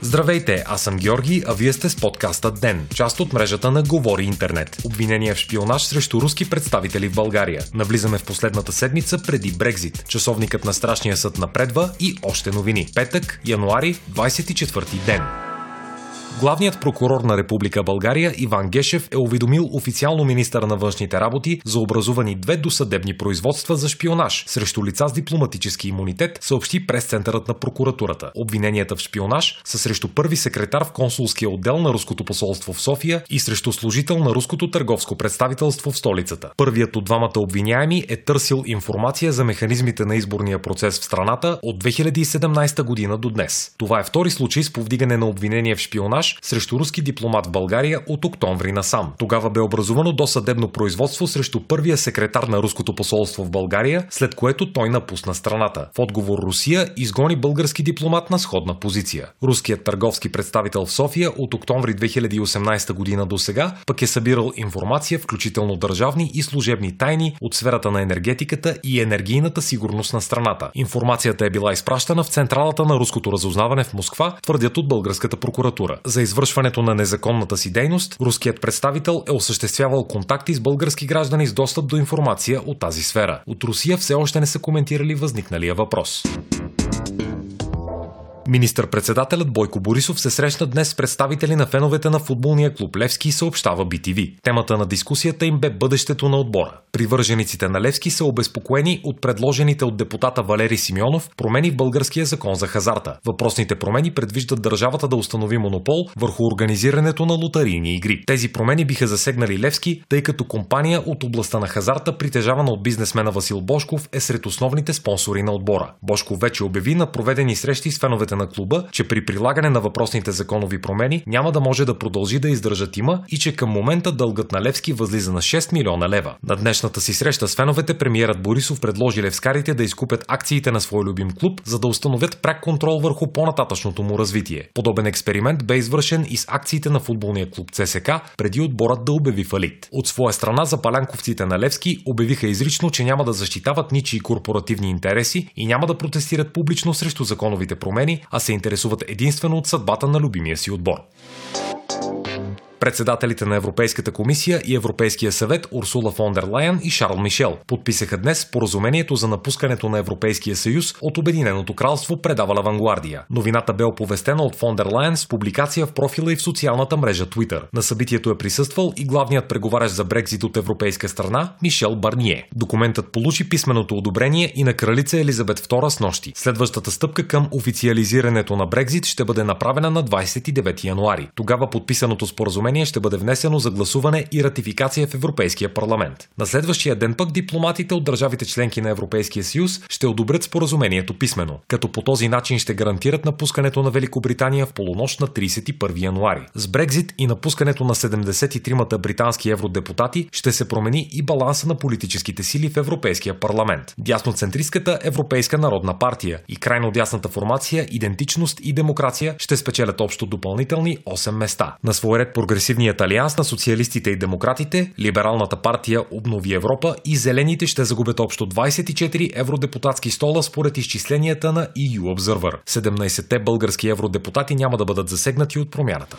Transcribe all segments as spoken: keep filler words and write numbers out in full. Здравейте, аз съм Георги, а вие сте с подкаста ДЕН, част от мрежата на Говори Интернет. Обвинение в шпионаж срещу руски представители в България. Навлизаме в последната седмица преди Брекзит. Часовникът на страшния съд напредва и още новини. Петък, януари, двадесет и четвърти ден. Главният прокурор на Република България Иван Гешев е уведомил официално министъра на външните работи за образувани две досъдебни производства за шпионаж срещу лица с дипломатически имунитет, съобщи прес-центърът на прокуратурата. Обвиненията в шпионаж са срещу първи секретар в консулския отдел на Руското посолство в София и срещу служител на Руското търговско представителство в столицата. Първият от двамата обвиняеми е търсил информация за механизмите на изборния процес в страната от две хиляди и седемнадесета година до днес. Това е втори случай с повдигане на обвинение в шпионаж срещу руски дипломат в България от октомври насам. Тогава бе образувано досъдебно производство срещу първия секретар на Руското посолство в България, след което той напусна страната. В отговор Русия изгони български дипломат на сходна позиция. Руският търговски представител в София от октомври две хиляди и осемнадесета година до сега пък е събирал информация, включително държавни и служебни тайни от сферата на енергетиката и енергийната сигурност на страната. Информацията е била изпращана в централата на руското разузнаване в Москва, твърдят от българската прокуратура. За извършването на незаконната си дейност, руският представител е осъществявал контакти с български граждани с достъп до информация от тази сфера. От Русия все още не са коментирали възникналия въпрос. Министър-председателят Бойко Борисов се срещна днес с представители на феновете на футболния клуб Левски и съобщава би ти ви. Темата на дискусията им бе бъдещето на отбора. Привържениците на Левски са обезпокоени от предложените от депутата Валери Симеонов промени в българския закон за хазарта. Въпросните промени предвиждат държавата да установи монопол върху организирането на лотарийни игри. Тези промени биха засегнали Левски, тъй като компания от областта на хазарта, притежавана от бизнесмена Васил Божков, е сред основните спонсори на отбора. Божков вече обяви на проведени срещи с феновете на клуба, че при прилагане на въпросните законови промени няма да може да продължи да издържа тима и че към момента дългът на Левски възлиза на шест милиона лева. На днешната си среща с феновете премиерът Борисов предложи левскарите да изкупят акциите на своя любим клуб, за да установят пряк контрол върху по-нататъчното му развитие. Подобен експеримент бе извършен и с акциите на футболния клуб ЦСКА, преди отборът да обяви фалит. От своя страна запалянковците на Левски обявиха изрично, че няма да защитават ничии корпоративни интереси и няма да протестират публично срещу законовите промени, а се интересуват единствено от съдбата на любимия си отбор. Председателите на Европейската комисия и Европейския съвет Урсула фон дер Лайен и Шарл Мишел подписаха днес споразумението за напускането на Европейския съюз от Обединеното кралство, предава Авангвардия. Новината бе оповестена от фон дер Лайен с публикация в профила и в социалната мрежа Twitter. На събитието е присъствал и главният преговарящ за Брекзит от европейска страна Мишел Барние. Документът получи писменото одобрение и на кралица Елизабет втора с нощи. Следващата стъпка към официализирането на Брекзит ще бъде направена на двадесет и девети януари. Тогава подписаното споразумение ще бъде внесено за гласуване и ратификация в Европейския парламент. На следващия ден пък дипломатите от държавите членки на Европейския съюз ще одобрят споразумението писмено, като по този начин ще гарантират напускането на Великобритания в полунощ на тридесет и първи януари. С Брекзит и напускането на седемдесет и тримата британски евродепутати ще се промени и баланса на политическите сили в Европейския парламент. Дясноцентристката Европейска народна партия и крайно дясната формация Идентичност и демокрация ще спечелят общо допълнителни осем места. На свой ред Прогресивният алианс на социалистите и демократите, либералната партия Обнови Европа и Зелените ще загубят общо двадесет и четири евродепутатски стола според изчисленията на и ю Observer. седемнадесетте български евродепутати няма да бъдат засегнати от промяната.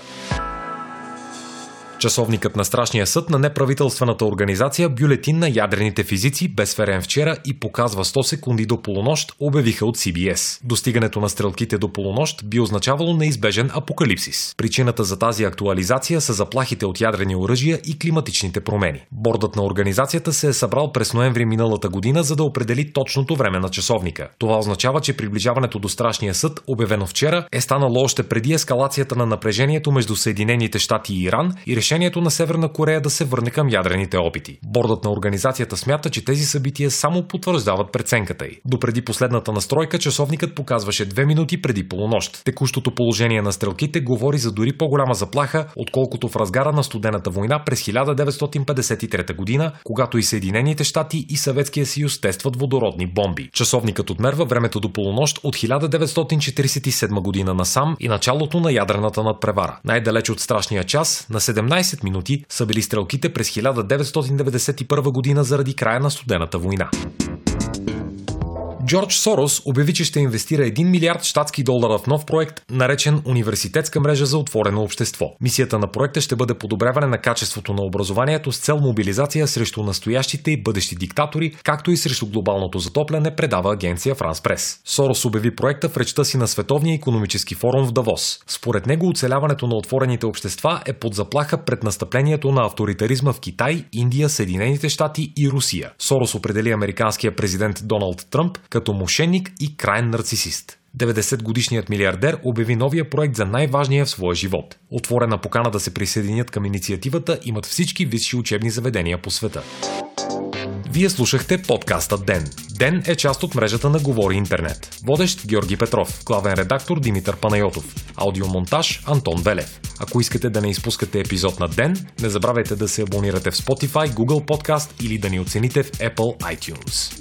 Часовникът на страшния съд на неправителствената организация Бюлетин на ядрените физици бе сверен вчера и показва сто секунди до полунощ, обявиха от Си Би Ес. Достигането на стрелките до полунощ би означавало неизбежен апокалипсис. Причината за тази актуализация са заплахите от ядрени оръжия и климатичните промени. Бордът на организацията се е събрал през ноември миналата година, за да определи точното време на часовника. Това означава, че приближаването до страшния съд, обявено вчера, е станало още преди ескалацията на напрежението между Съединените щати и Иран и решението на Северна Корея да се върне към ядрените опити. Бордът на организацията смята, че тези събития само потвърждават преценката й. Допреди последната настройка, часовникът показваше две минути преди полунощ. Текущото положение на стрелките говори за дори по-голяма заплаха, отколкото в разгара на студената война през хиляда деветстотин петдесет и трета година, когато и Съединените щати и Съветския съюз тестват водородни бомби. Часовникът отмерва времето до полунощ от хиляда деветстотин четиридесет и седма година насам и началото на ядрената надпревара. Най-далеч от страшния час, на седемнадесет минути, са били стрелките през хиляда деветстотин деветдесет и първа година заради края на студената война. Джордж Сорос обяви, че ще инвестира един милиард щатски долара в нов проект, наречен Университетска мрежа за отворено общество. Мисията на проекта ще бъде подобряване на качеството на образованието с цел мобилизация срещу настоящите и бъдещи диктатори, както и срещу глобалното затопляне, предава Агенция Франс Прес. Сорос обяви проекта в речта си на Световния икономически форум в Давос. Според него оцеляването на отворените общества е под заплаха пред настъплението на авторитаризма в Китай, Индия, Съединените щати и Русия. Сорос определи американския президент Доналд Тръмп като мошенник и краен нарцисист. деветдесетгодишният милиардер обяви новия проект за най-важния в своя живот. Отворена покана да се присъединят към инициативата имат всички висши учебни заведения по света. Вие слушахте подкаста ДЕН. ДЕН е част от мрежата на Говори Интернет. Водещ Георги Петров, главен редактор Димитър Панайотов, аудиомонтаж Антон Велев. Ако искате да не изпускате епизод на ДЕН, не забравяйте да се абонирате в Spotify, Google Podcast или да ни оцените в Apple iTunes.